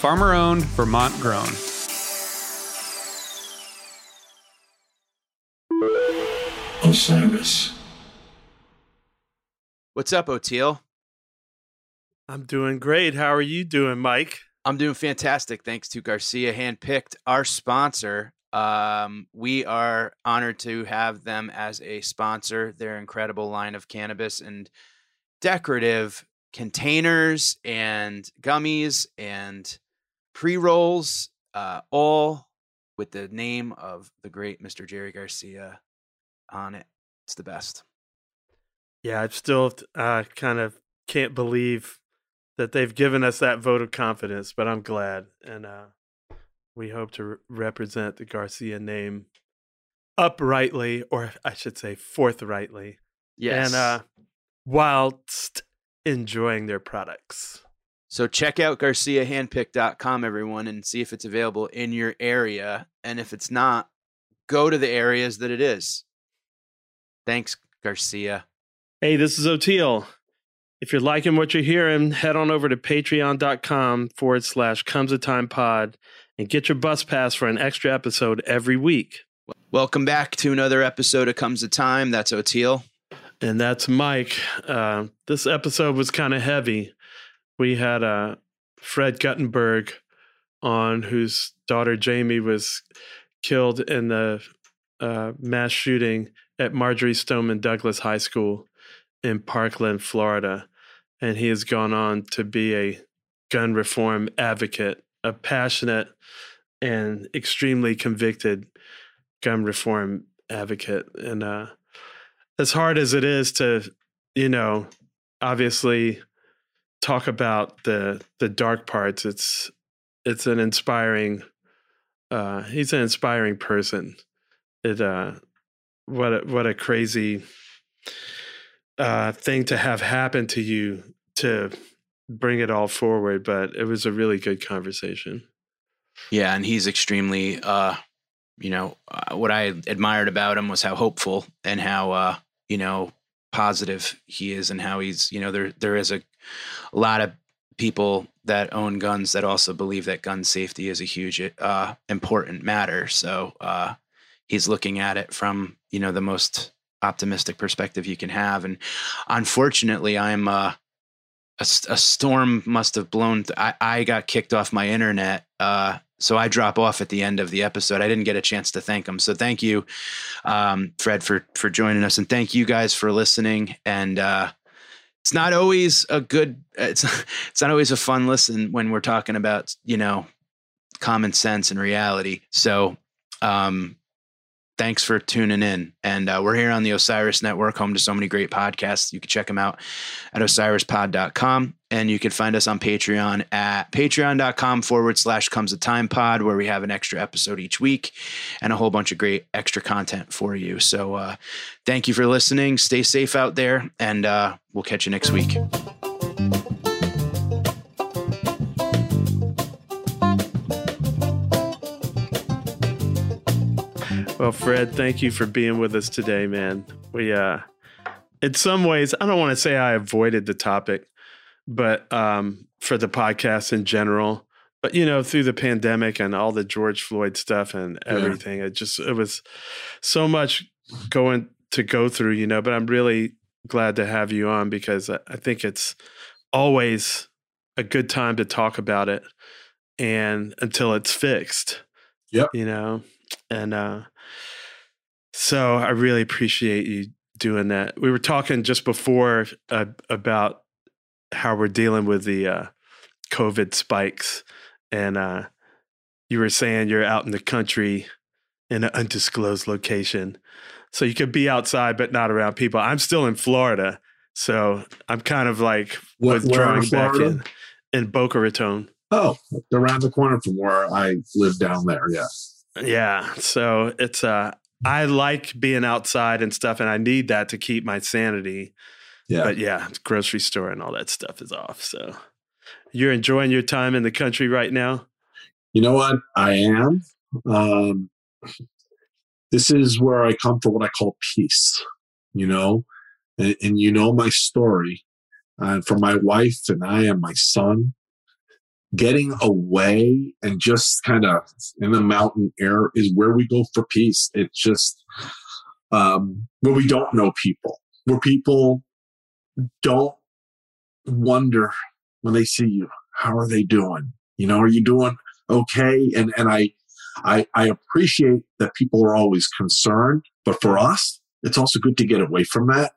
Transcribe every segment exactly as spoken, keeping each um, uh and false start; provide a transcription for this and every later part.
farmer-owned, Vermont-grown. Osiris. What's up, Oteil? I'm doing great. How are you doing, Mike? I'm doing fantastic. Thanks to Garcia Handpicked, our sponsor. Um, we are honored to have them as a sponsor. Their incredible line of cannabis and decorative containers and gummies and pre-rolls, uh, all with the name of the great Mister Jerry Garcia on it. It's the best. Yeah, I still uh, kind of can't believe that they've given us that vote of confidence, but I'm glad. And uh, we hope to re- represent the Garcia name uprightly, or I should say forthrightly. Yes. And uh, whilst enjoying their products. So check out garcia handpicked dot com, everyone, and see if it's available in your area. And if it's not, go to the areas that it is. Thanks, Garcia. Hey, this is Oteil. If you're liking what you're hearing, head on over to patreon.com forward slash comes a time pod and get your bus pass for an extra episode every week. Welcome back to another episode of Comes a Time. That's Oteil. And that's Mike. Uh, this episode was kind of heavy. We had uh, Fred Guttenberg on, whose daughter Jamie was killed in the uh, mass shooting at Marjory Stoneman Douglas High School in Parkland, Florida. And he has gone on to be a gun reform advocate, a passionate and extremely convicted gun reform advocate. And uh, as hard as it is to, you know, obviously talk about the the dark parts, it's it's an inspiring. Uh, he's an inspiring person. It. Uh, What a, what a crazy uh, thing to have happen to you to bring it all forward. But it was a really good conversation. Yeah, and he's extremely, uh, you know, uh, what I admired about him was how hopeful and how, uh, you know, positive he is, and how he's, you know, there there is a, a lot of people that own guns that also believe that gun safety is a huge, uh, important matter. So, uh he's looking at it from, you know, the most optimistic perspective you can have. And unfortunately, I'm uh, a, a storm must have blown. Th- I, I got kicked off my internet. Uh, so I drop off at the end of the episode. I didn't get a chance to thank him. So thank you, um, Fred, for, for joining us. And thank you guys for listening. And uh, it's not always a good, it's, it's not always a fun listen when we're talking about, you know, common sense and reality. So, um, thanks for tuning in. And uh, we're here on the Osiris Network, home to so many great podcasts. You can check them out at Osiris Pod dot com. And you can find us on Patreon at patreon.com forward slash comes a time pod, where we have an extra episode each week and a whole bunch of great extra content for you. So uh, thank you for listening. Stay safe out there, and uh, we'll catch you next week. Well, Fred, thank you for being with us today, man. We, uh, in some ways, I don't want to say I avoided the topic, but um, for the podcast in general, but you know, through the pandemic and all the George Floyd stuff and everything, yeah. it just, it was so much going to go through, you know, but I'm really glad to have you on, because I think it's always a good time to talk about it, and until it's fixed, yep. you know, and, uh, So I really appreciate you doing that. We were talking just before uh, about how we're dealing with the uh, COVID spikes. And uh, you were saying you're out in the country in an undisclosed location. So you could be outside, but not around people. I'm still in Florida. So I'm kind of like what, withdrawing back in, in Boca Raton. Oh, around the corner from where I live down there. Yeah. Yeah. So it's, uh, I like being outside and stuff, and I need that to keep my sanity. Yeah. But yeah, grocery store and all that stuff is off. So you're enjoying your time in the country right now? You know what? I am. Um, this is where I come for what I call peace, you know, and, and you know my story uh, for my wife and I and my son. Getting away and just kind of in the mountain air is where we go for peace. It's just um, where we don't know people, where people don't wonder when they see you, how are they doing? You know, are you doing okay? And and I, I, I appreciate that people are always concerned, but for us, it's also good to get away from that.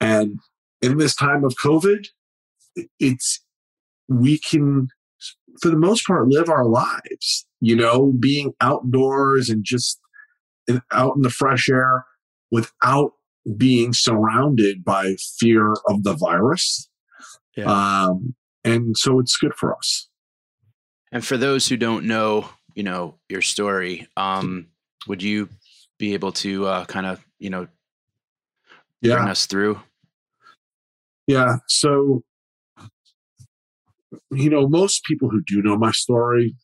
And in this time of COVID, it's we can, for the most part, live our lives, you know, being outdoors and just out in the fresh air without being surrounded by fear of the virus. Yeah. Um, and so it's good for us. And for those who don't know, you know, your story, um, would you be able to uh, kind of, you know, yeah. bring us through? Yeah. So, you know, most people who do know my story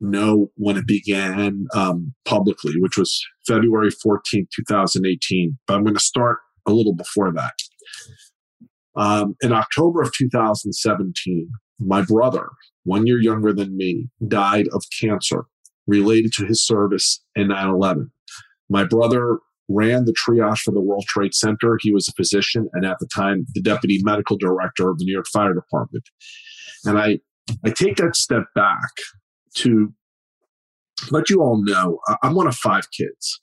know when it began um, publicly, which was February fourteenth, twenty eighteen. But I'm going to start a little before that. Um, in October of two thousand seventeen, my brother, one year younger than me, died of cancer related to his service in nine eleven. My brother ran the triage for the World Trade Center. He was a physician and at the time, the deputy medical director of the New York Fire Department. And I, I take that step back to let you all know, I'm one of five kids.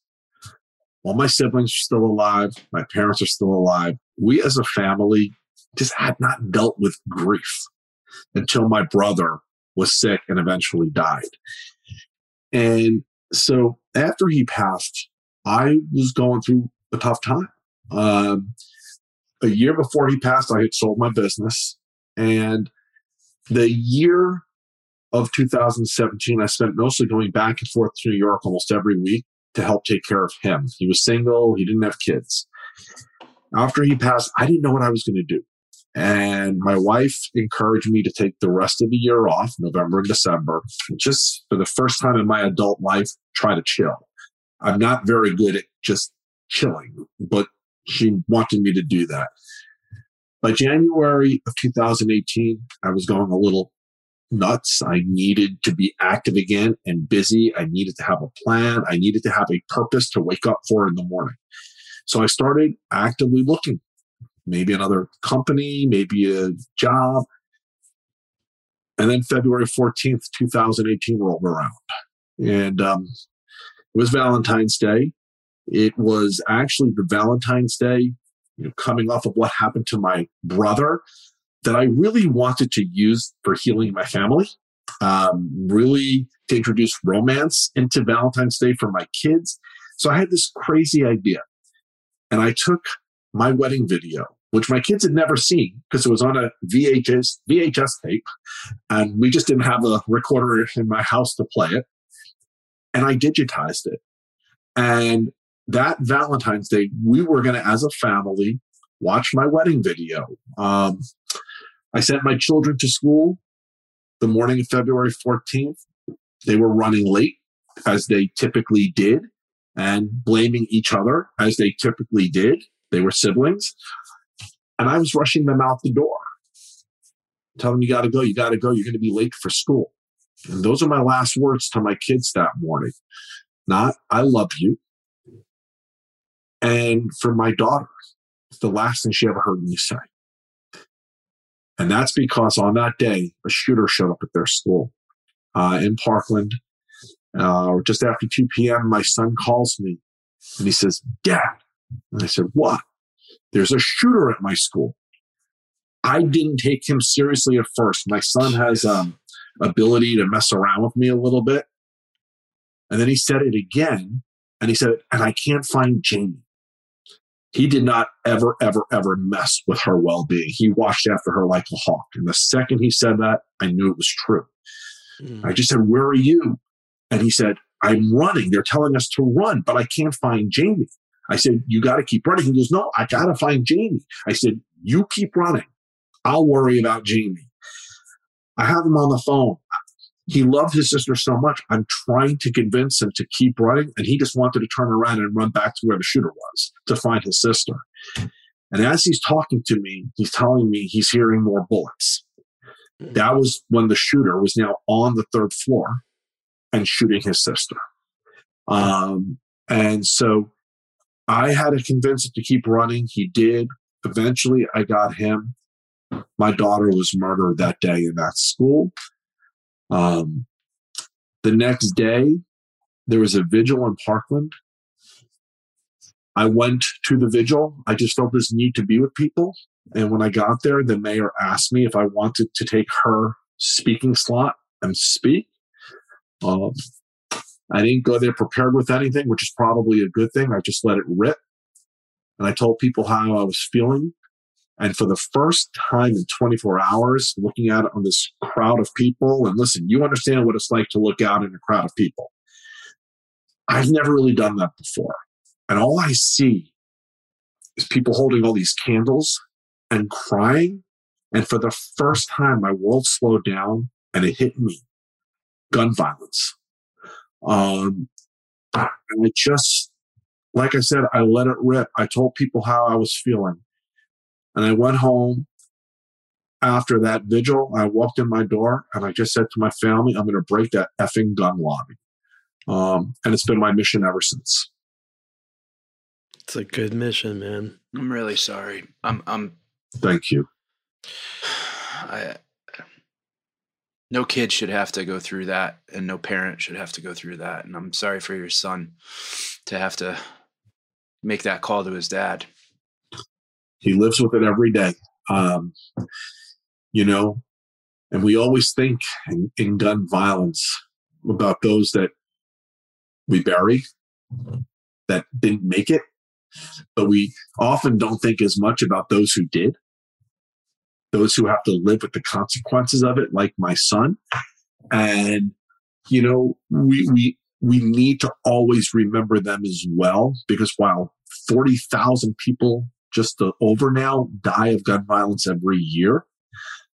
All my siblings are still alive. My parents are still alive. We as a family just had not dealt with grief until my brother was sick and eventually died. And so after he passed, I was going through a tough time. Um, a year before he passed, I had sold my business. And the year of two thousand seventeen, I spent mostly going back and forth to New York almost every week to help take care of him. He was single. He didn't have kids. After he passed, I didn't know what I was going to do. And my wife encouraged me to take the rest of the year off, November and December, and just for the first time in my adult life, try to chill. I'm not very good at just chilling, but she wanted me to do that. By January of two thousand eighteen, I was going a little nuts. I needed to be active again and busy. I needed to have a plan. I needed to have a purpose to wake up for in the morning. So I started actively looking, maybe another company, maybe a job. And then February fourteenth, twenty eighteen rolled around. And, um, it was Valentine's Day. It was actually the Valentine's Day, you know, coming off of what happened to my brother that I really wanted to use for healing my family, um, really to introduce romance into Valentine's Day for my kids. So I had this crazy idea. And I took my wedding video, which my kids had never seen because it was on a V H S, V H S tape. And we just didn't have a recorder in my house to play it. And I digitized it. And that Valentine's Day, we were going to, as a family, watch my wedding video. Um, I sent my children to school the morning of February fourteenth. They were running late, as they typically did, and blaming each other, as they typically did. They were siblings. And I was rushing them out the door, telling them, you got to go, you got to go, you're going to be late for school. And those are my last words to my kids that morning. Not, I love you. And for my daughter, it's the last thing she ever heard me say. And that's because on that day, a shooter showed up at their school uh, in Parkland. Uh, just after two p.m., my son calls me And he says, Dad. And I said, what? There's a shooter at my school. I didn't take him seriously at first. My son has um ability to mess around with me a little bit. And then he said it again. And he said, and I can't find Jamie. He did not ever, ever, ever mess with her well-being. He watched after her like a hawk. And the second he said that, I knew it was true. Mm. I just said, where are you? And he said, I'm running. They're telling us to run, but I can't find Jamie. I said, you got to keep running. He goes, no, I got to find Jamie. I said, you keep running. I'll worry about Jamie. I have him on the phone. He loved his sister so much. I'm trying to convince him to keep running. And he just wanted to turn around and run back to where the shooter was to find his sister. And as he's talking to me, he's telling me he's hearing more bullets. That was when the shooter was now on the third floor and shooting his sister. Um, and so I had to convince him to keep running. He did. Eventually, I got him. My daughter was murdered that day in that school. Um, the next day, there was a vigil in Parkland. I went to the vigil. I just felt this need to be with people. And when I got there, the mayor asked me if I wanted to take her speaking slot and speak. Um, I didn't go there prepared with anything, which is probably a good thing. I just let it rip. And I told people how I was feeling. And for the first time in twenty-four hours, looking out on this crowd of people, and listen, you understand what it's like to look out in a crowd of people. I've never really done that before. And all I see is people holding all these candles and crying. And for the first time, my world slowed down and it hit me. Gun violence. Um, and it just, like I said, I let it rip. I told people how I was feeling. And I went home after that vigil. I walked in my door and I just said to my family, I'm going to break that effing gun lobby. Um, and it's been my mission ever since. It's a good mission, man. I'm really sorry. I'm, I'm, thank you. I, no kid should have to go through that, and no parent should have to go through that. And I'm sorry for your son to have to make that call to his dad. He lives with it every day, um, you know, and we always think in, in gun violence about those that we bury, that didn't make it, but we often don't think as much about those who did, those who have to live with the consequences of it, like my son. And, you know, we we we need to always remember them as well, because while forty thousand people just the over now die of gun violence every year,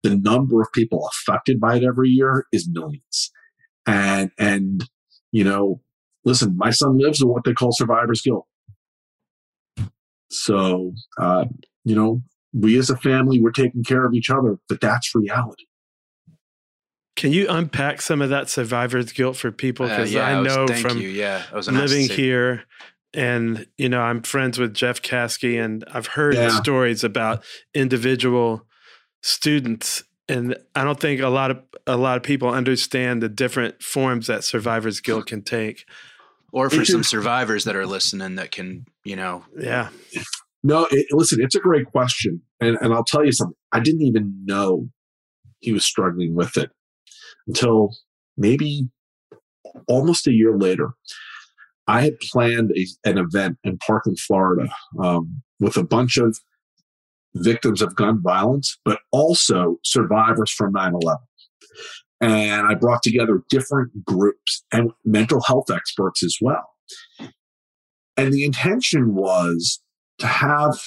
the number of people affected by it every year is millions. And, and, you know, listen, my son lives with what they call survivor's guilt. So, uh, you know, we as a family, we're taking care of each other, but that's reality. Can you unpack some of that survivor's guilt for people? Because uh, yeah, I know I was, from you. Yeah, I was living here. And, you know, I'm friends with Jeff Kaski, and I've heard yeah. stories about individual students. And I don't think a lot of a lot of people understand the different forms that survivor's guilt can take. Or for it's some a, survivors that are listening that can, you know. Yeah. No, it, listen, it's a great question. And, and I'll tell you something. I didn't even know he was struggling with it until maybe almost a year later. I had planned a, an event in Parkland, Florida, um, with a bunch of victims of gun violence, but also survivors from nine eleven. And I brought together different groups and mental health experts as well. And the intention was to have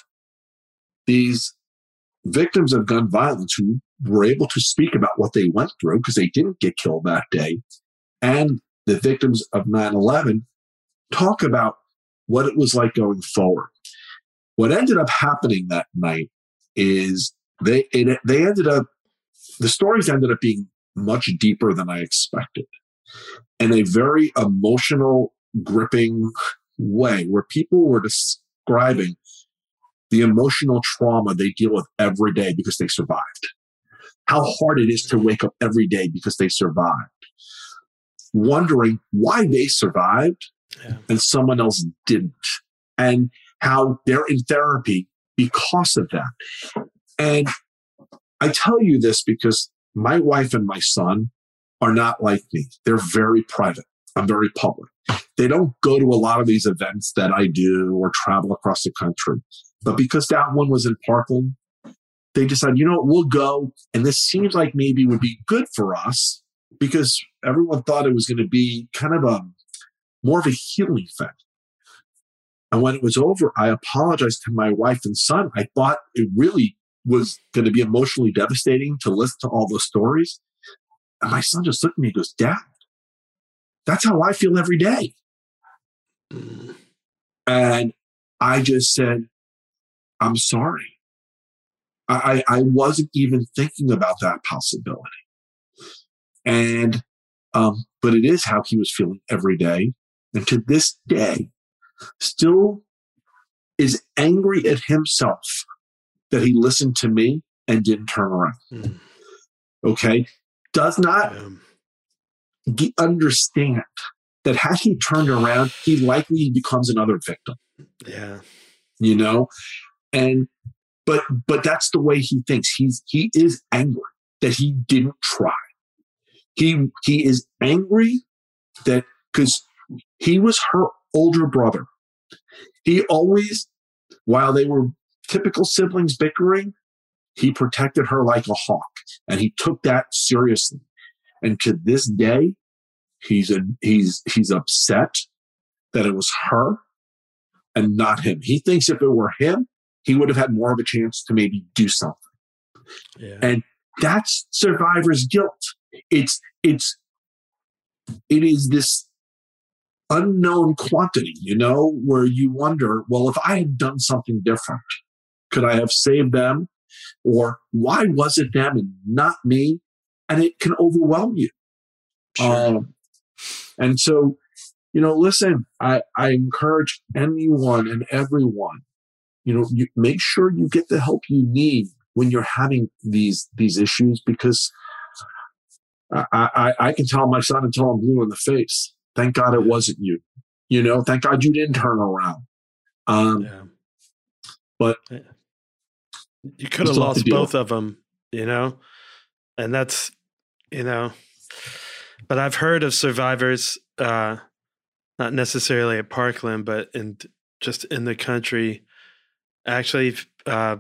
these victims of gun violence who were able to speak about what they went through, because they didn't get killed that day, and the victims of nine eleven talk about what it was like going forward. What ended up happening that night is they it, they ended up, the stories ended up being much deeper than I expected, in a very emotional, gripping way, where people were describing the emotional trauma they deal with every day because they survived. How hard it is to wake up every day because they survived. Wondering why they survived yeah. and someone else didn't, and how they're in therapy because of that. And I tell you this because my wife and my son are not like me. They're very private. I'm very public. They don't go to a lot of these events that I do or travel across the country. But because that one was in Parkland, they decided, you know what, we'll go. And this seems like maybe would be good for us because everyone thought it was going to be kind of a more of a healing thing. And when it was over, I apologized to my wife and son. I thought it really was going to be emotionally devastating to listen to all those stories. And my son just looked at me and goes, Dad, that's how I feel every day. And I just said, I'm sorry. I, I wasn't even thinking about that possibility. And, um, but it is how he was feeling every day. And to this day, still is angry at himself that he listened to me and didn't turn around. Mm. Okay. Does not um. g- understand that had he turned around, he likely becomes another victim. Yeah. You know? And, but, but that's the way he thinks. He's, he is angry that he didn't try. He, he is angry that, because he was her older brother. He always, while they were typical siblings bickering, he protected her like a hawk, and he took that seriously. And to this day, he's a, he's he's upset that it was her and not him. He thinks if it were him, he would have had more of a chance to maybe do something. Yeah. And that's survivor's guilt. It's it's it is this unknown quantity, you know, where you wonder, well, if I had done something different, could I have saved them? Or why was it them and not me? And it can overwhelm you. Sure. Um, and so, you know, listen, I, I encourage anyone and everyone, you know, you make sure you get the help you need when you're having these, these issues, because I, I, I can tell my son until I'm blue in the face, thank God it wasn't you, you know, thank God you didn't turn around. Um, yeah. But yeah. You could have lost both of them, you know, and that's, you know, but I've heard of survivors, uh, not necessarily at Parkland, but in just in the country, actually uh,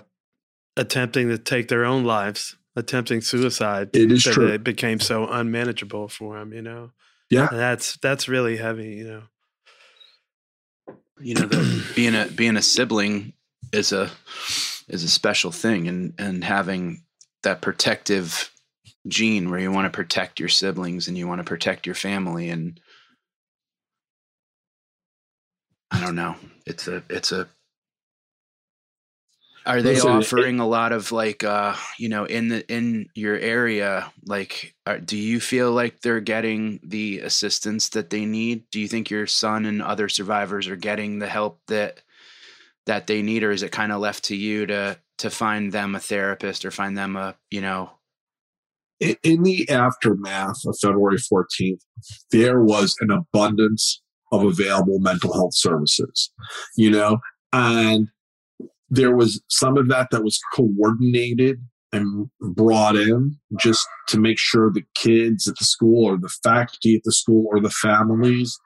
attempting to take their own lives, attempting suicide. It is true. It became so unmanageable for them, you know. Yeah, and that's that's really heavy, you know. You know, the, being a being a sibling is a. is a special thing, and, and having that protective gene where you want to protect your siblings and you want to protect your family. And I don't know, it's a, it's a, are they Listen, offering it, a lot of like, uh, you know, in the, in your area, like, are, do you feel like they're getting the assistance that they need? Do you think your son and other survivors are getting the help that, that they need, or is it kind of left to you to, to find them a therapist or find them a, you know? In, in the aftermath of February fourteenth, there was an abundance of available mental health services, you know, and there was some of that that was coordinated and brought in just to make sure the kids at the school or the faculty at the school or the families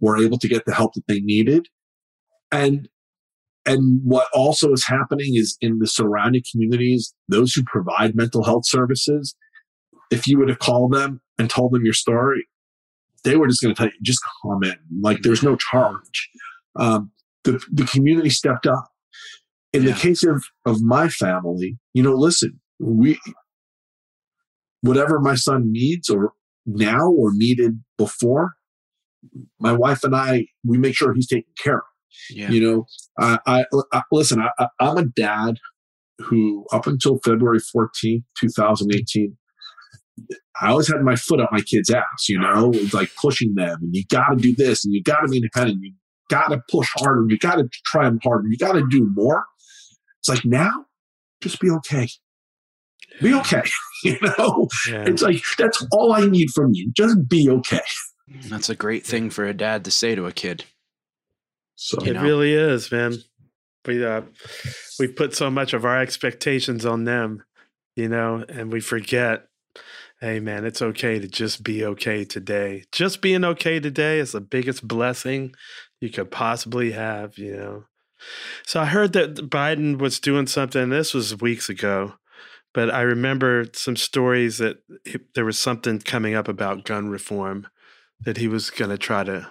were able to get the help that they needed. And And what also is happening is in the surrounding communities, those who provide mental health services, if you would have called them and told them your story, they were just going to tell you, just come in. Like, there's no charge. Um, the, the community stepped up. In yeah. the case of, of my family, you know, listen, we, whatever my son needs or now or needed before, my wife and I, we make sure he's taken care of. Yeah. You know, I, I, I listen, I, I'm a dad who up until February fourteenth, twenty eighteen, I always had my foot up my kid's ass, you know, it's like pushing them and you got to do this and you got to be independent. You got to push harder. You got to try them harder. You got to do more. It's like, now just be okay. Yeah. Be okay. You know, yeah. It's like, that's all I need from you. Just be okay. That's a great thing for a dad to say to a kid. So it you know. really is, man. We uh, we put so much of our expectations on them, you know, and we forget. Hey, man, it's okay to just be okay today. Just being okay today is the biggest blessing you could possibly have, you know. So I heard that Biden was doing something. This was weeks ago, but I remember some stories that he, there was something coming up about gun reform that he was going to try to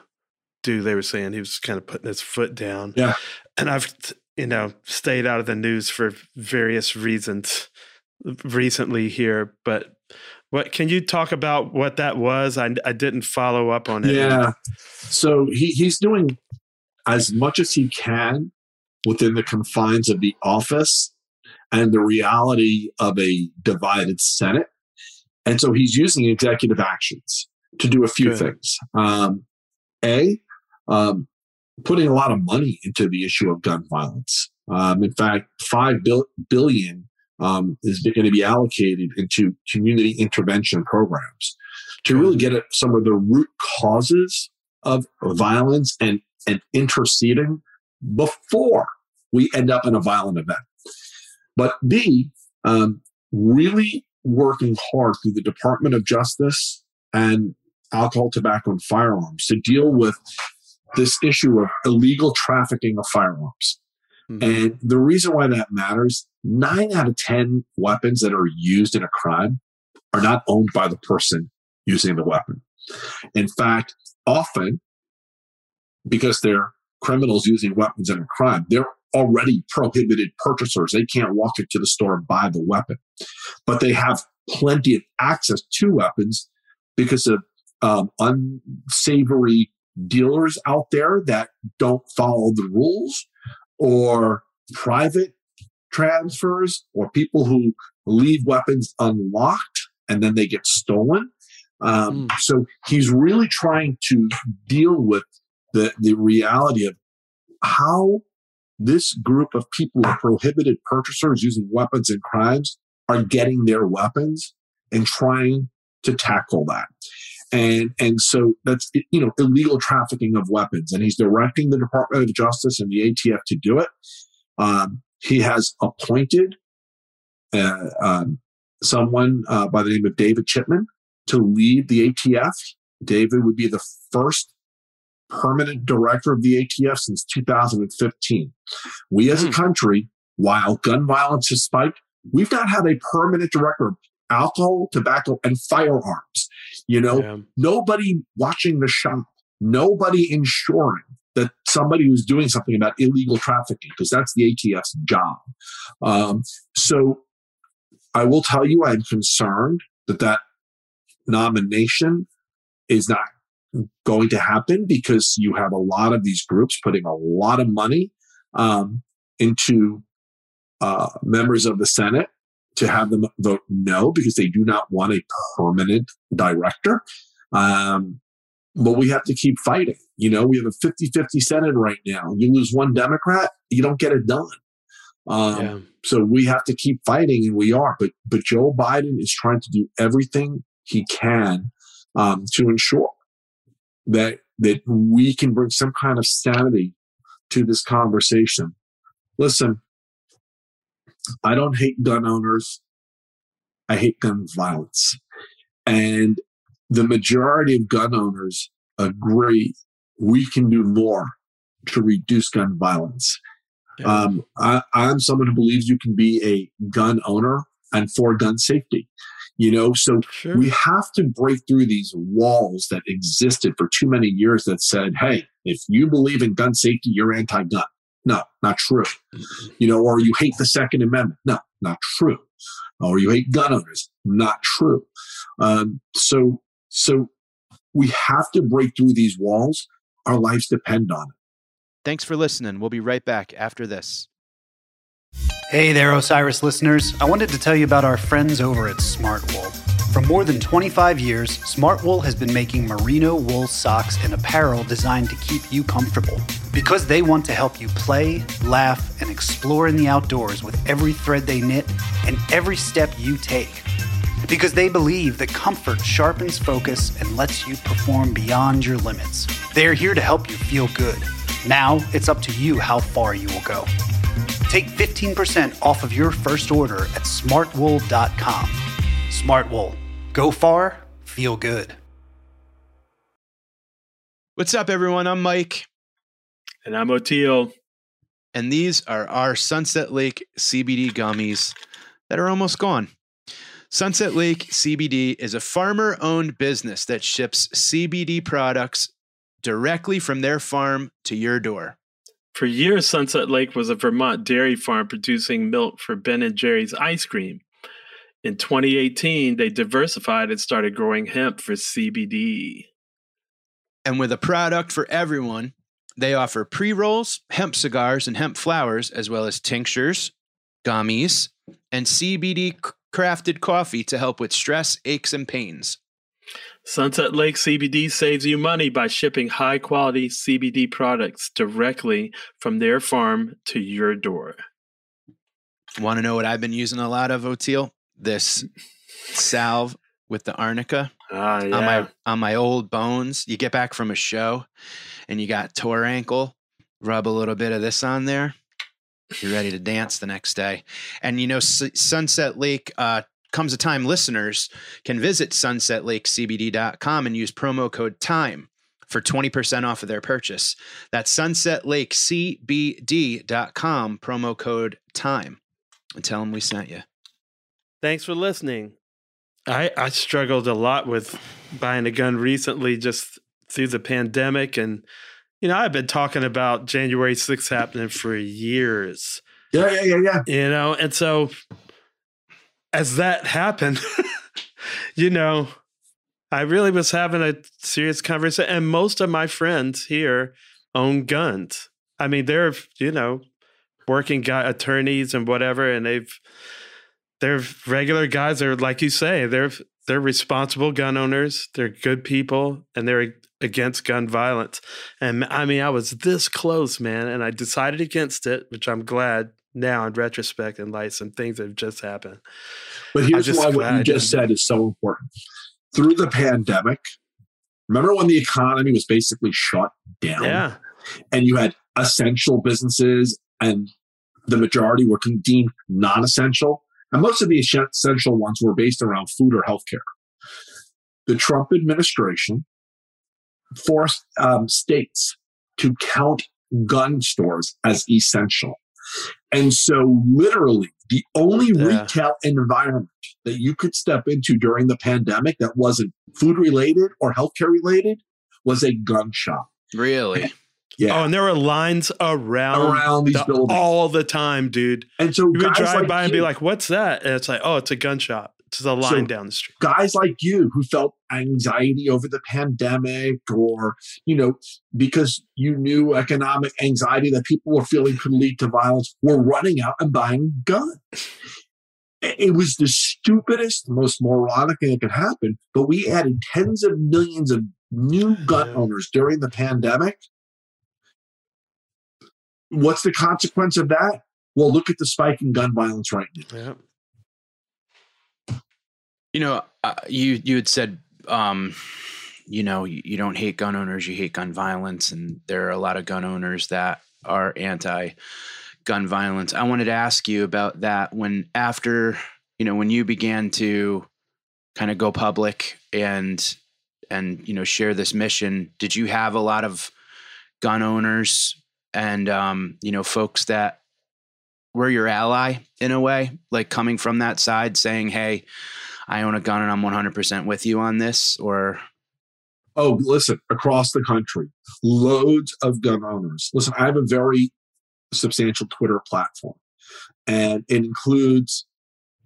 do. They were saying he was kind of putting his foot down. Yeah. And I've, you know, stayed out of the news for various reasons recently here, but what can you talk about what that was? I, I didn't follow up on it. Yeah. So he, he's doing as much as he can within the confines of the office and the reality of a divided Senate. And so he's using executive actions to do a few Good. things. Um, a, um, putting a lot of money into the issue of gun violence. Um, in fact, five billion dollars um, is going to be allocated into community intervention programs to really get at some of the root causes of violence and and interceding before we end up in a violent event. But B, um, really working hard through the Department of Justice and alcohol, tobacco, and firearms to deal with this issue of illegal trafficking of firearms. Mm-hmm. And the reason why that matters, nine out of ten weapons that are used in a crime are not owned by the person using the weapon. In fact, often, because they're criminals using weapons in a crime, they're already prohibited purchasers. They can't walk into the store and buy the weapon. But they have plenty of access to weapons because of um, unsavory dealers out there that don't follow the rules, or private transfers, or people who leave weapons unlocked and then they get stolen. Um, mm. So he's really trying to deal with The, the reality of how this group of people, prohibited purchasers using weapons and crimes, are getting their weapons and trying to tackle that. And and so that's, you know, illegal trafficking of weapons. And he's directing the Department of Justice and the A T F to do it. Um, he has appointed uh, um, someone uh, by the name of David Chipman to lead the A T F. David would be the first permanent director of the A T F since two thousand fifteen. We as a country, while gun violence has spiked, we've not had a permanent director of alcohol, tobacco, and firearms. You know, yeah. nobody watching the shop, nobody ensuring that somebody was doing something about illegal trafficking, because that's the A T F's job. Um, so I will tell you, I'm concerned that that nomination is not going to happen, because you have a lot of these groups putting a lot of money um, into uh, members of the Senate to have them vote no, because they do not want a permanent director. Um, but we have to keep fighting. You know, we have a fifty-fifty Senate right now. You lose one Democrat, you don't get it done. Um, yeah. So we have to keep fighting, and we are. But, but Joe Biden is trying to do everything he can um, to ensure that that we can bring some kind of sanity to this conversation. Listen, I don't hate gun owners. I hate gun violence. And the majority of gun owners agree we can do more to reduce gun violence. Okay. Um, I, I'm someone who believes you can be a gun owner and for gun safety. You know, so sure. we have to break through these walls that existed for too many years that said, hey, if you believe in gun safety, you're anti-gun. No, not true. You know, or you hate the Second Amendment. No, not true. Or you hate gun owners. Not true. Um, so, so we have to break through these walls. Our lives depend on it. Thanks for listening. We'll be right back after this. Hey there, Osiris listeners. I wanted to tell you about our friends over at Smartwool. For more than twenty-five years, Smartwool has been making merino wool socks and apparel designed to keep you comfortable. Because they want to help you play, laugh, and explore in the outdoors with every thread they knit and every step you take. Because they believe that comfort sharpens focus and lets you perform beyond your limits. They are here to help you feel good. Now it's up to you how far you will go. Take fifteen percent off of your first order at smart wool dot com. Smartwool. Go far, feel good. What's up, everyone? I'm Mike. And I'm Oteil. And these are our Sunset Lake C B D gummies that are almost gone. Sunset Lake C B D is a farmer-owned business that ships C B D products directly from their farm to your door. For years, Sunset Lake was a Vermont dairy farm producing milk for Ben and Jerry's ice cream. In twenty eighteen, they diversified and started growing hemp for C B D. And with a product for everyone, they offer pre-rolls, hemp cigars, and hemp flowers, as well as tinctures, gummies, and C B D-crafted coffee to help with stress, aches, and pains. Sunset Lake C B D saves you money by shipping high-quality C B D products directly from their farm to your door. Want to know what I've been using a lot of, Oteil? This salve with the arnica ah, yeah. on my on my old bones. You get back from a show and you got tore ankle, rub a little bit of this on there. You're ready to dance the next day. And you know, S- Sunset Lake uh, Comes a Time listeners can visit sunset lake c b d dot com and use promo code TIME for twenty percent off of their purchase. That's sunset lake c b d dot com, promo code TIME, and tell them we sent you. Thanks for listening. I, I struggled a lot with buying a gun recently just through the pandemic. And, you know, I've been talking about January sixth happening for years. Yeah, yeah, yeah, yeah. You know, and so as that happened, you know, I really was having a serious conversation. And most of my friends here own guns. I mean, they're, you know, working guy attorneys and whatever, and they've... They're regular guys. They're, like you say, they're they're responsible gun owners. They're good people, and they're against gun violence. And I mean, I was this close, man, and I decided against it, which I'm glad now in retrospect in light some things that have just happened. But here's why what you just said is so important. Through the pandemic, remember when the economy was basically shut down? Yeah. And you had essential businesses, and the majority were deemed non-essential. And most of the essential ones were based around food or healthcare. The Trump administration forced um, states to count gun stores as essential. And so literally the only yeah. retail environment that you could step into during the pandemic that wasn't food related or healthcare related was a gun shop. Really? And- Yeah. Oh, and there were lines around, around these the, buildings all the time, dude. And so you would drive like by you, and be like, "What's that?" And it's like, "Oh, it's a gun shop. It's a line so down the street." Guys like you who felt anxiety over the pandemic, or you know, because you knew economic anxiety that people were feeling could lead to violence, were running out and buying guns. It was the stupidest, most moronic thing that could happen. But we added tens of millions of new gun yeah. owners during the pandemic. What's the consequence of that? Well, look at the spike in gun violence right now. Yeah. You know, uh, you you had said, um, you know, you, you don't hate gun owners, you hate gun violence, and there are a lot of gun owners that are anti-gun violence. I wanted to ask you about that when after, you know, when you began to kind of go public and and you know share this mission, did you have a lot of gun owners and, um, you know, folks that were your ally in a way, like coming from that side saying, "Hey, I own a gun and I'm one hundred percent with you on this," or? Oh, listen, across the country, loads of gun owners. Listen, I have a very substantial Twitter platform, and it includes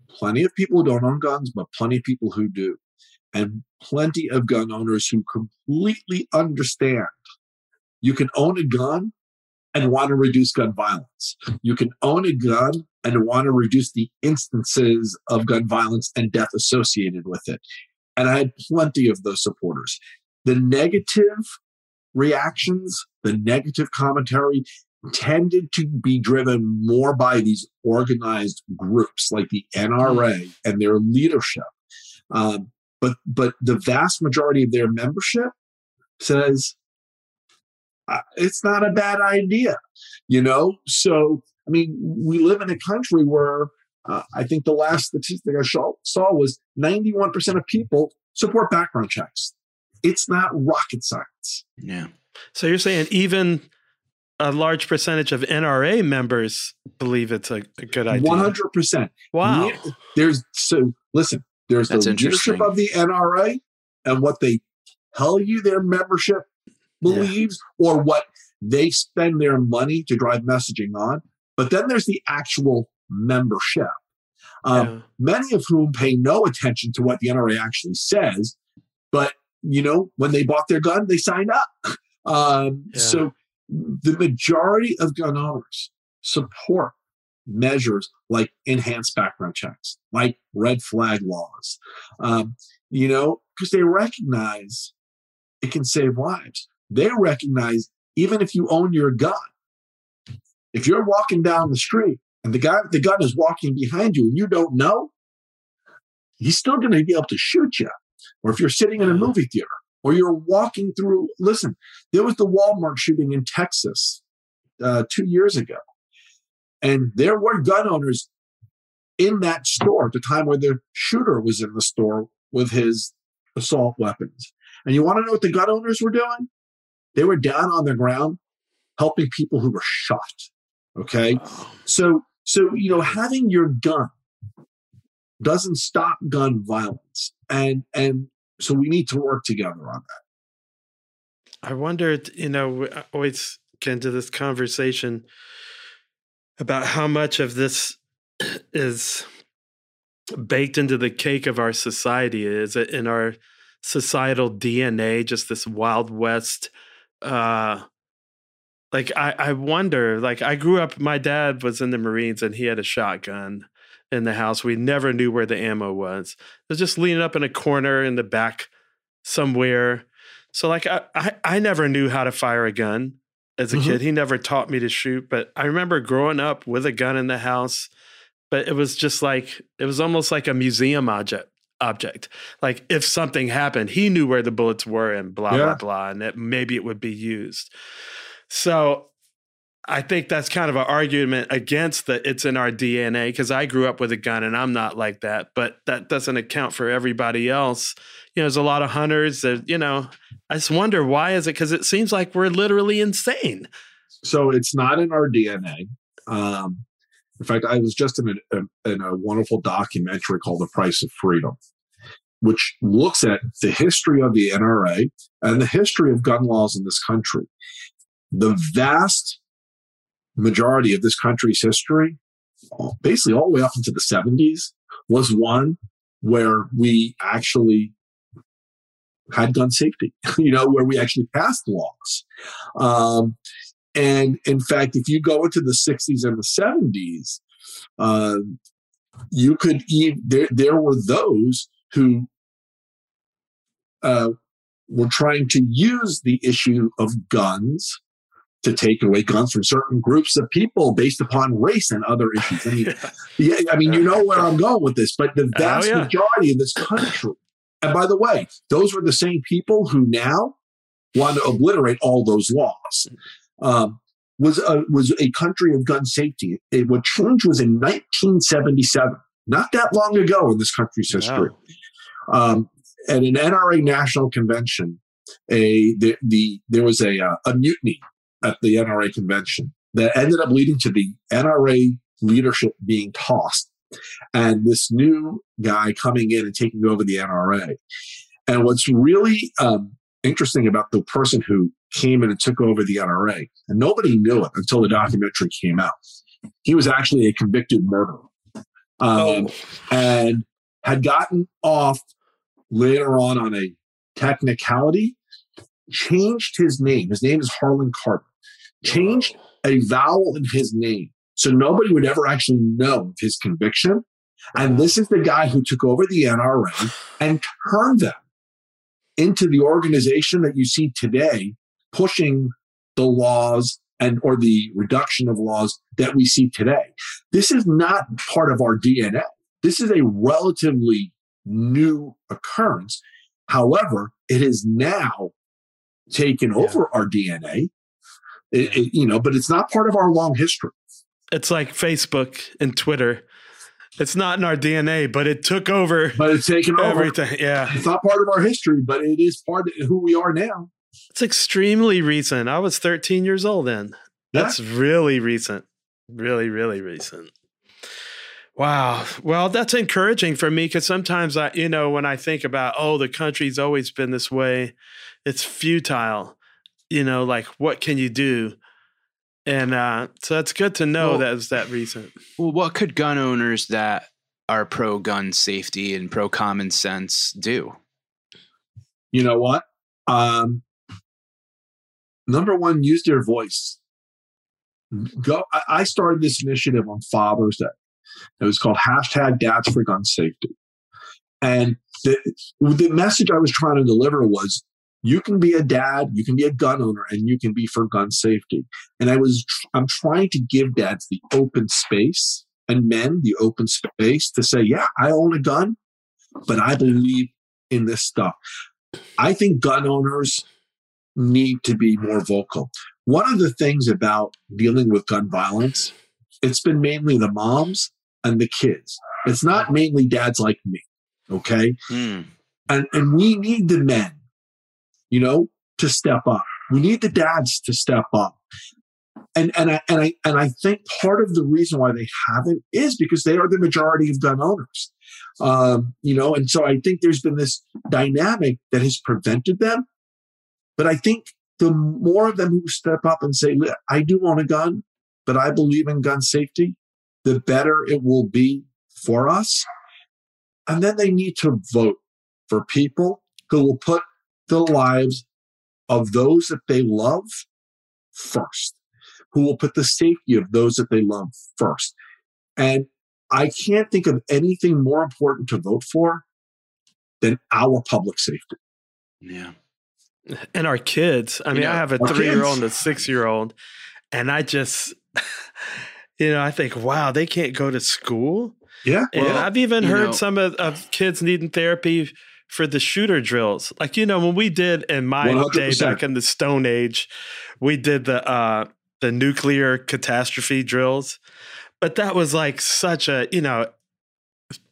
plenty of people who don't own guns, but plenty of people who do, and plenty of gun owners who completely understand you can own a gun and want to reduce gun violence. You can own a gun and want to reduce the instances of gun violence and death associated with it. And I had plenty of those supporters. The negative reactions, the negative commentary tended to be driven more by these organized groups like the N R A and their leadership. Um, but, but the vast majority of their membership says, it's not a bad idea, you know? So, I mean, we live in a country where uh, I think the last statistic I saw was ninety-one percent of people support background checks. It's not rocket science. Yeah. So you're saying even a large percentage of N R A members believe it's a, a good idea. one hundred percent. Wow. There's, so listen, there's That's the leadership of the N R A and what they tell you their membership believes, yeah, or what they spend their money to drive messaging on. But then there's the actual membership, um, yeah, many of whom pay no attention to what the N R A actually says. But, you know, when they bought their gun, they signed up. Um, yeah. So the majority of gun owners support measures like enhanced background checks, like red flag laws, um, you know, because they recognize it can save lives. They recognize even if you own your gun, if you're walking down the street and the guy with the gun is walking behind you and you don't know, he's still going to be able to shoot you. Or if you're sitting in a movie theater or you're walking through, listen, there was the Walmart shooting in Texas uh, two years ago. And there were gun owners in that store at the time where the shooter was in the store with his assault weapons. And you want to know what the gun owners were doing? They were down on the ground helping people who were shot. Okay. So, so, you know, having your gun doesn't stop gun violence. And, and so we need to work together on that. I wondered, you know, I always get into this conversation about how much of this is baked into the cake of our society. Is it in our societal D N A, just this Wild West? Uh, like, I, I wonder, like, I grew up, my dad was in the Marines and he had a shotgun in the house. We never knew where the ammo was. It was just leaning up in a corner in the back somewhere. So, like, I, I, I never knew how to fire a gun as a mm-hmm. kid. He never taught me to shoot, but I remember growing up with a gun in the house, but it was just like, it was almost like a museum object. object. Like if something happened, he knew where the bullets were and blah, yeah. blah, blah, and that maybe it would be used. So I think that's kind of an argument against the it's in our D N A, because I grew up with a gun and I'm not like that, but that doesn't account for everybody else. You know, there's a lot of hunters that, you know, I just wonder why is it? Because it seems like we're literally insane. So it's not in our D N A. Um, In fact, I was just in a, in a wonderful documentary called The Price of Freedom, which looks at the history of the N R A and the history of gun laws in this country. The vast majority of this country's history, basically all the way up into the seventies, was one where we actually had gun safety, you know, where we actually passed laws. Um, And in fact, if you go into the sixties and the seventies, uh, you could even, there, there were those who uh, were trying to use the issue of guns to take away guns from certain groups of people based upon race and other issues. I mean, yeah, I mean, you know where I'm going with this, but the vast oh, yeah. majority of this country, and by the way, those were the same people who now want to obliterate all those laws. Um, was a, was a country of gun safety. It, what changed was in nineteen seventy-seven, not that long ago in this country's history. Wow. Um, at an N R A national convention, a the, the there was a uh, a mutiny at the N R A convention that ended up leading to the N R A leadership being tossed, and this new guy coming in and taking over the N R A. And what's really um, interesting about the person who came in and took over the N R A, and nobody knew it until the documentary came out. He was actually a convicted murderer um, oh. and had gotten off later on on a technicality, changed his name. His name is Harlan Carter. Changed a vowel in his name so nobody would ever actually know of his conviction. And this is the guy who took over the N R A and turned them into the organization that you see today, pushing the laws and or the reduction of laws that we see today. This is not part of our D N A. This is a relatively new occurrence. However, it has now taken yeah. over our D N A It, it, you know, but it's not part of our long history. It's like Facebook and Twitter. It's not in our D N A, but it took over. But it's taken over everything. Yeah, it's not part of our history, but it is part of who we are now. It's extremely recent. I was thirteen years old then. That's yeah. really recent. Really, really recent. Wow. Well, that's encouraging for me, because sometimes I, you know, when I think about, oh, the country's always been this way, it's futile. You know, like, what can you do? And uh, so it's good to know well, that it's that recent. Well, what could gun owners that are pro-gun safety and pro-common sense do? You know what? Um, number one, use their voice. Go. I started this initiative on Father's Day. It was called hashtag Dads for Gun Safety. And the, the message I was trying to deliver was, you can be a dad, you can be a gun owner, and you can be for gun safety. And I was, I'm trying to give dads the open space, and men the open space to say, yeah, I own a gun, but I believe in this stuff. I think gun owners need to be more vocal. One of the things about dealing with gun violence, it's been mainly the moms and the kids. It's not mainly dads like me, okay? Mm. And and we need the men, you know, to step up. We need the dads to step up. And and I and I and I think part of the reason why they haven't is because they are the majority of gun owners. Um, you know, and so I think there's been this dynamic that has prevented them. But I think the more of them who step up and say, I do own a gun, but I believe in gun safety, the better it will be for us. And then they need to vote for people who will put the lives of those that they love first, who will put the safety of those that they love first. And I can't think of anything more important to vote for than our public safety. Yeah. And our kids. I mean, yeah, I have a three-year-old and a six-year-old, and I just, you know, I think, wow, they can't go to school. Yeah. And well, I've even heard know. some of, of kids needing therapy for the shooter drills. Like, you know, when we did in my one hundred percent day back in the Stone Age, we did the uh, the nuclear catastrophe drills. But that was like such a, you know,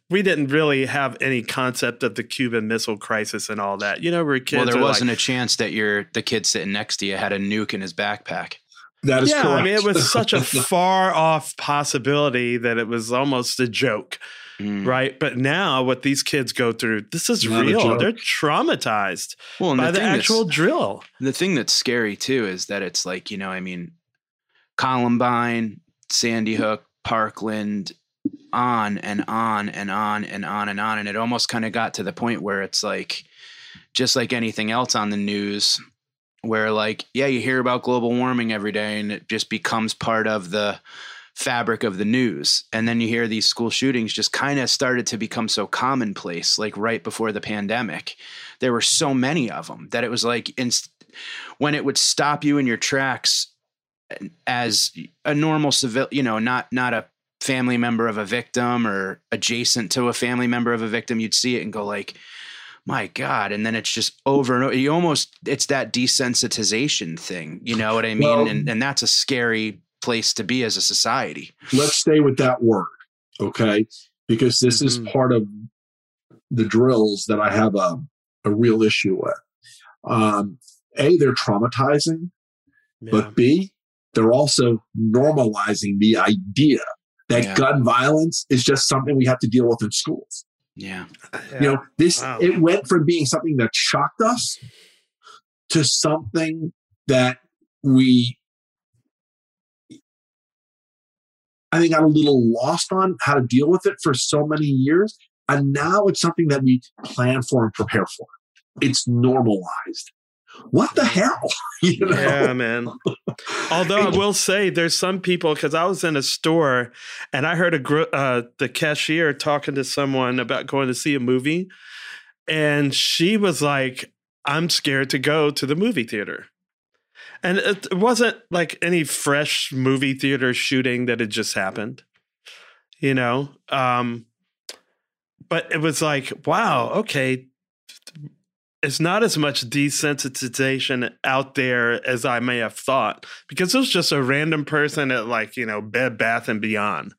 we didn't really have any concept of the Cuban Missile Crisis and all that. You know, we're kids. Well, there wasn't like, a chance that your the kid sitting next to you had a nuke in his backpack. That is yeah, correct. I mean, it was such a far off possibility that it was almost a joke. Mm. Right. But now what these kids go through, this is not real. They're traumatized well, by the, the actual drill. The thing that's scary, too, is that it's like, you know, I mean, Columbine, Sandy Hook, Parkland, on and on and on and on and on. And it almost kind of got to the point where it's like, just like anything else on the news, where like, yeah, you hear about global warming every day and it just becomes part of the fabric of the news. And then you hear these school shootings just kind of started to become so commonplace, like right before the pandemic, there were so many of them that it was like inst- when it would stop you in your tracks as a normal civil, you know, not, not a family member of a victim or adjacent to a family member of a victim, you'd see it and go like, my God. And then it's just over and over. You almost, it's that desensitization thing. You know what I mean? Well, and, and that's a scary place to be as a society. Let's stay with that word, okay? Because this is part of the drills that I have a, a real issue with. Um, a, they're traumatizing, yeah. But B, they're also normalizing the idea that yeah. gun violence is just something we have to deal with in schools. Yeah. yeah. You know, this wow. it went from being something that shocked us to something that we I think I'm a little lost on how to deal with it for so many years. And now it's something that we plan for and prepare for. It's normalized. What the hell? You know? Yeah, man. Although I will say there's some people, because I was in a store and I heard a gr- uh, the cashier talking to someone about going to see a movie. And she was like, I'm scared to go to the movie theater. And it wasn't like any fresh movie theater shooting that had just happened, you know, um, but it was like, wow, okay, it's not as much desensitization out there as I may have thought, because it was just a random person at, like, you know, Bed Bath and Beyond,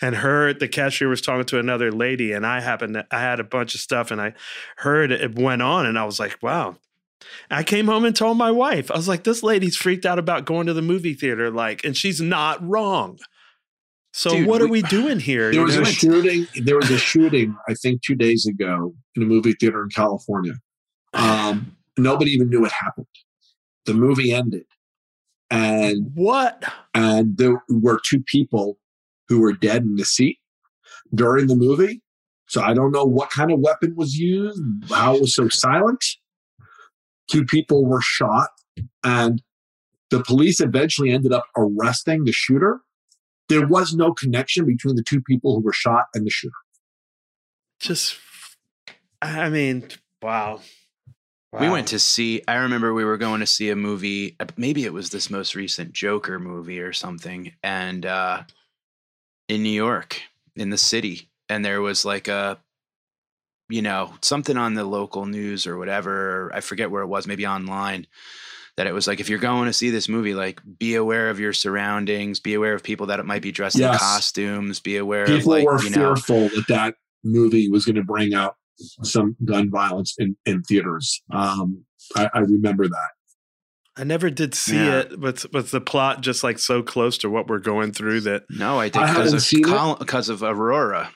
and heard the cashier was talking to another lady, and I happened to, I had a bunch of stuff, and I heard it went on, and I was like, wow. I came home and told my wife. I was like, this lady's freaked out about going to the movie theater, like, and she's not wrong. So Dude, what we, are we doing here? There was know? a shooting. There was a shooting, I think, two days ago in a movie theater in California. Um, nobody even knew what happened. The movie ended, and what? And there were two people who were dead in the seat during the movie. So I don't know what kind of weapon was used, how it was so silent. Two people were shot, and the police eventually ended up arresting the shooter. There was no connection between the two people who were shot and the shooter. Just, I mean, wow. wow. We went to see, I remember we were going to see a movie, maybe it was this most recent Joker movie or something, and uh, in New York, in the city, and there was like a, you know, something on the local news or whatever, I forget where it was, maybe online, that it was like, if you're going to see this movie, like, be aware of your surroundings, be aware of people that it might be dressed yes. in costumes, be aware people of like, were you fearful know, that that movie was going to bring out some gun violence in, in theaters. Um, I, I remember that. I never did see yeah. it, but was the plot just like so close to what we're going through that? No, I didn't see it because of Aurora.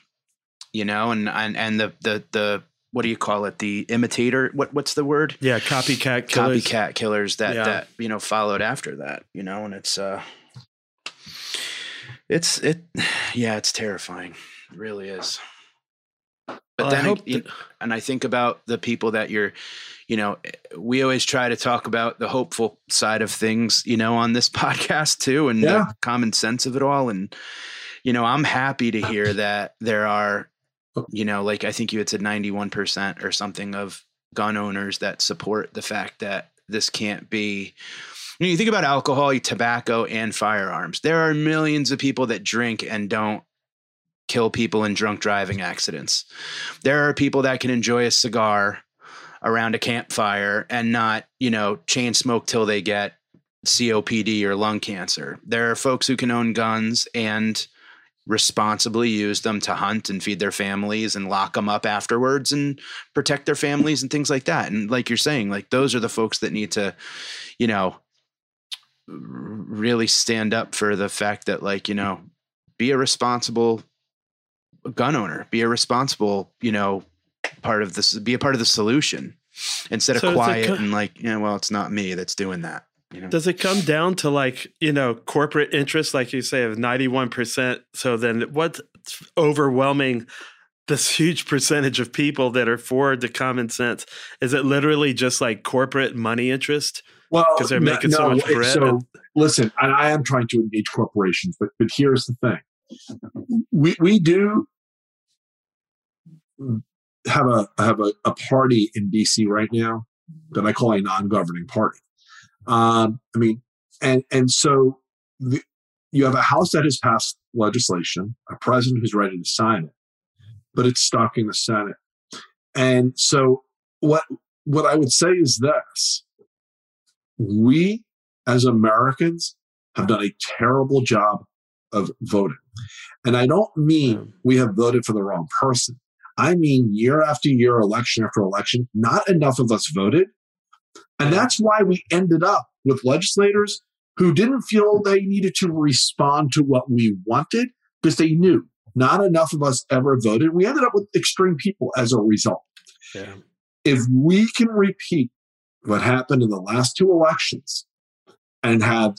You know, and, and, and the, the, the, what do you call it? The imitator, what, what's the word? Yeah. Copycat killers. Copycat killers that, yeah. that, you know, followed after that, you know, and it's, uh, it's, it, yeah, it's terrifying. It really is. But well, then, I I, th- and I think about the people that you're, you know, we always try to talk about the hopeful side of things, you know, on this podcast too, and yeah. the common sense of it all. And, you know, I'm happy to hear that there are, you know, like I think you had said ninety-one percent or something of gun owners that support the fact that this can't be, you know, you think about alcohol, tobacco, and firearms. There are millions of people that drink and don't kill people in drunk driving accidents. There are people that can enjoy a cigar around a campfire and not, you know, chain smoke till they get C O P D or lung cancer. There are folks who can own guns and responsibly use them to hunt and feed their families and lock them up afterwards and protect their families and things like that. And like you're saying, like, those are the folks that need to, you know, really stand up for the fact that, like, you know, be a responsible gun owner, be a responsible, you know, part of this, be a part of the solution instead so of quiet co- and like, you know, well, it's not me that's doing that. You know? Does it come down to, like, you know, corporate interests, like you say, of ninety-one percent? So then what's overwhelming this huge percentage of people that are for the common sense? Is it literally just like corporate money interest? Well, because they're making no, so much bread. So, listen, and I am trying to engage corporations, but but here's the thing. We we do have a have a, a party in D C right now that I call a non-governing party. Um, I mean, and and so the, you have a House that has passed legislation, a president who's ready to sign it, but it's stuck in the Senate. And so what what I would say is this: we as Americans have done a terrible job of voting. And I don't mean we have voted for the wrong person. I mean, year after year, election after election, not enough of us voted. And that's why we ended up with legislators who didn't feel they needed to respond to what we wanted because they knew not enough of us ever voted. We ended up with extreme people as a result. Yeah. If we can repeat what happened in the last two elections and have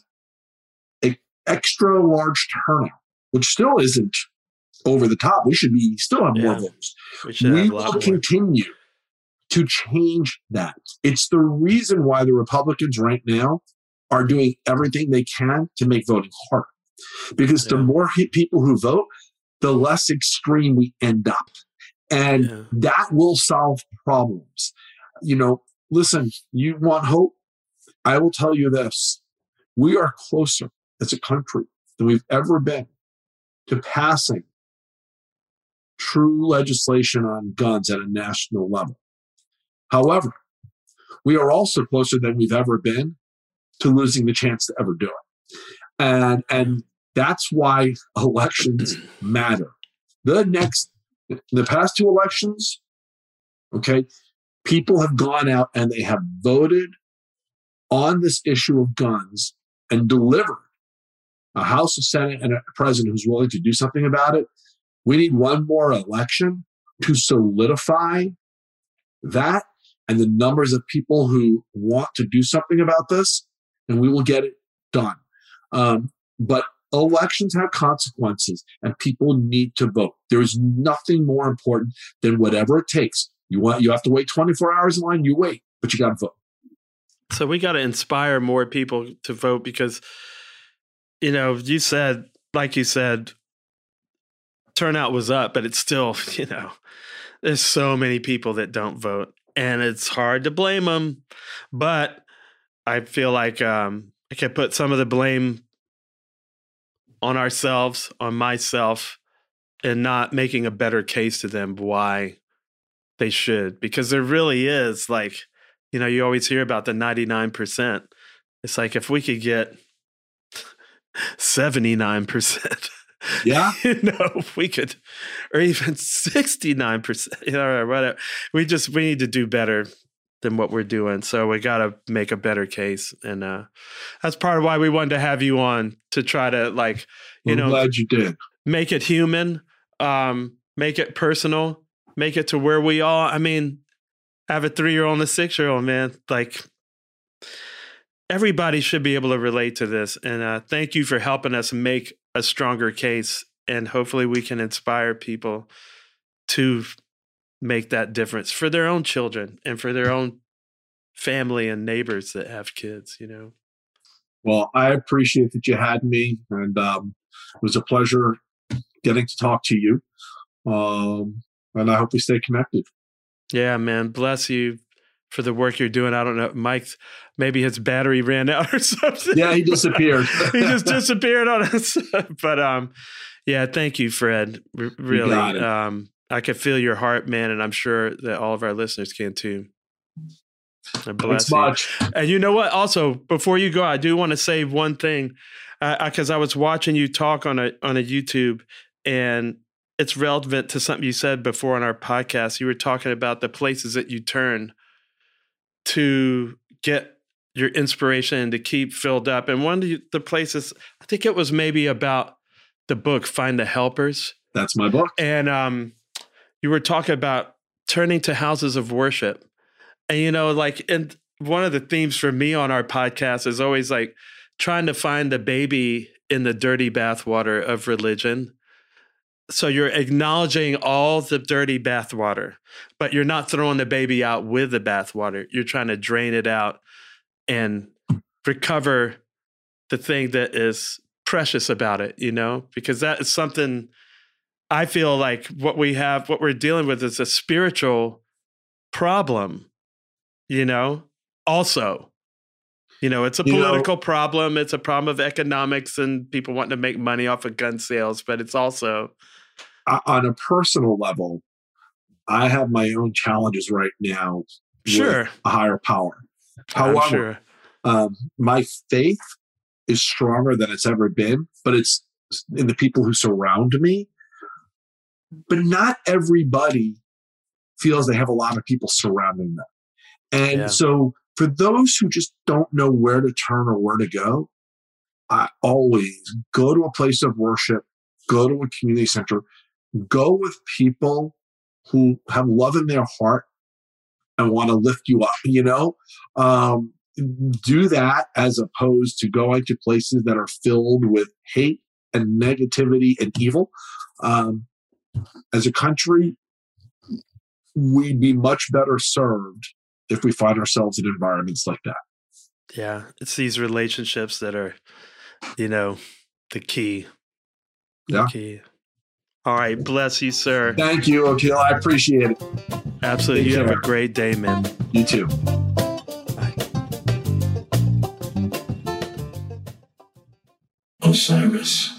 an extra large turnout, which still isn't over the top, we should be still have yeah. more votes. We, we will continue. To change that. It's the reason why the Republicans right now are doing everything they can to make voting hard. Because yeah. the more people who vote, the less extreme we end up. And yeah. that will solve problems. You know, listen, you want hope? I will tell you this. We are closer as a country than we've ever been to passing true legislation on guns at a national level. However, we are also closer than we've ever been to losing the chance to ever do it. And, and that's why elections matter. The next, the past two elections, okay, people have gone out and they have voted on this issue of guns and delivered a House, a Senate, and a president who's willing to do something about it. We need one more election to solidify that and the numbers of people who want to do something about this, and we will get it done. Um, but elections have consequences, and people need to vote. There is nothing more important than whatever it takes. You want, you have to wait twenty-four hours in line, you wait, but you got to vote. So we got to inspire more people to vote because, you know, you said, like you said, turnout was up, but it's still, you know, there's so many people that don't vote, and it's hard to blame them. But I feel like um, I can put some of the blame on ourselves, on myself, and not making a better case to them why they should, because there really is, like, you know, you always hear about the ninety-nine percent. It's like, if we could get seventy-nine percent, yeah, you know, if we could, or even sixty-nine percent, you know, whatever. We just, we need to do better than what we're doing. So we got to make a better case. And uh, that's part of why we wanted to have you on, to try to, like, you I'm know, glad you did. Make it human, um, make it personal, make it to where we all, I mean, I have a three-year-old and a six-year-old, man. Like, everybody should be able to relate to this. And uh, thank you for helping us make a stronger case. And hopefully we can inspire people to make that difference for their own children and for their own family and neighbors that have kids, you know. Well, I appreciate that you had me. And um, it was a pleasure getting to talk to you. Um, and I hope we stay connected. Yeah, man. Bless you for the work you're doing. I don't know. Mike's, maybe his battery ran out or something. Yeah, he disappeared. He just disappeared on us. But um, yeah, thank you, Fred. R- really. You got it. Um, I can feel your heart, man. And I'm sure that all of our listeners can too. Bless you. Much. And you know what? Also, before you go, I do want to say one thing. Because uh, I, I was watching you talk on a on a YouTube, and it's relevant to something you said before on our podcast. You were talking about the places that you turn to get your inspiration and to keep filled up. And one of the places, I think it was maybe about the book, Find the Helpers. That's my book. And um, you were talking about turning to houses of worship. And, you know, like, and one of the themes for me on our podcast is always like trying to find the baby in the dirty bathwater of religion. So you're acknowledging all the dirty bathwater, but you're not throwing the baby out with the bathwater. You're trying to drain it out and recover the thing that is precious about it, you know, because that is something I feel like what we have, what we're dealing with is a spiritual problem, you know, also. You know, it's a political you know, problem. It's a problem of economics and people wanting to make money off of gun sales. But it's also on a personal level. I have my own challenges right now. Sure, with a higher power. However, I'm sure. um, my faith is stronger than it's ever been. But it's in the people who surround me. But not everybody feels they have a lot of people surrounding them, and yeah. so. For those who just don't know where to turn or where to go, I always go to a place of worship, go to a community center, go with people who have love in their heart and want to lift you up, you know? Um, do that as opposed to going to places that are filled with hate and negativity and evil. Um, as a country, we'd be much better served if we find ourselves in environments like that. Yeah. It's these relationships that are, you know, the key. The yeah. key. All right. Bless you, sir. Thank you, Oteil. I appreciate it. Absolutely. Take you care. Have a great day, man. You too. Bye. Osiris.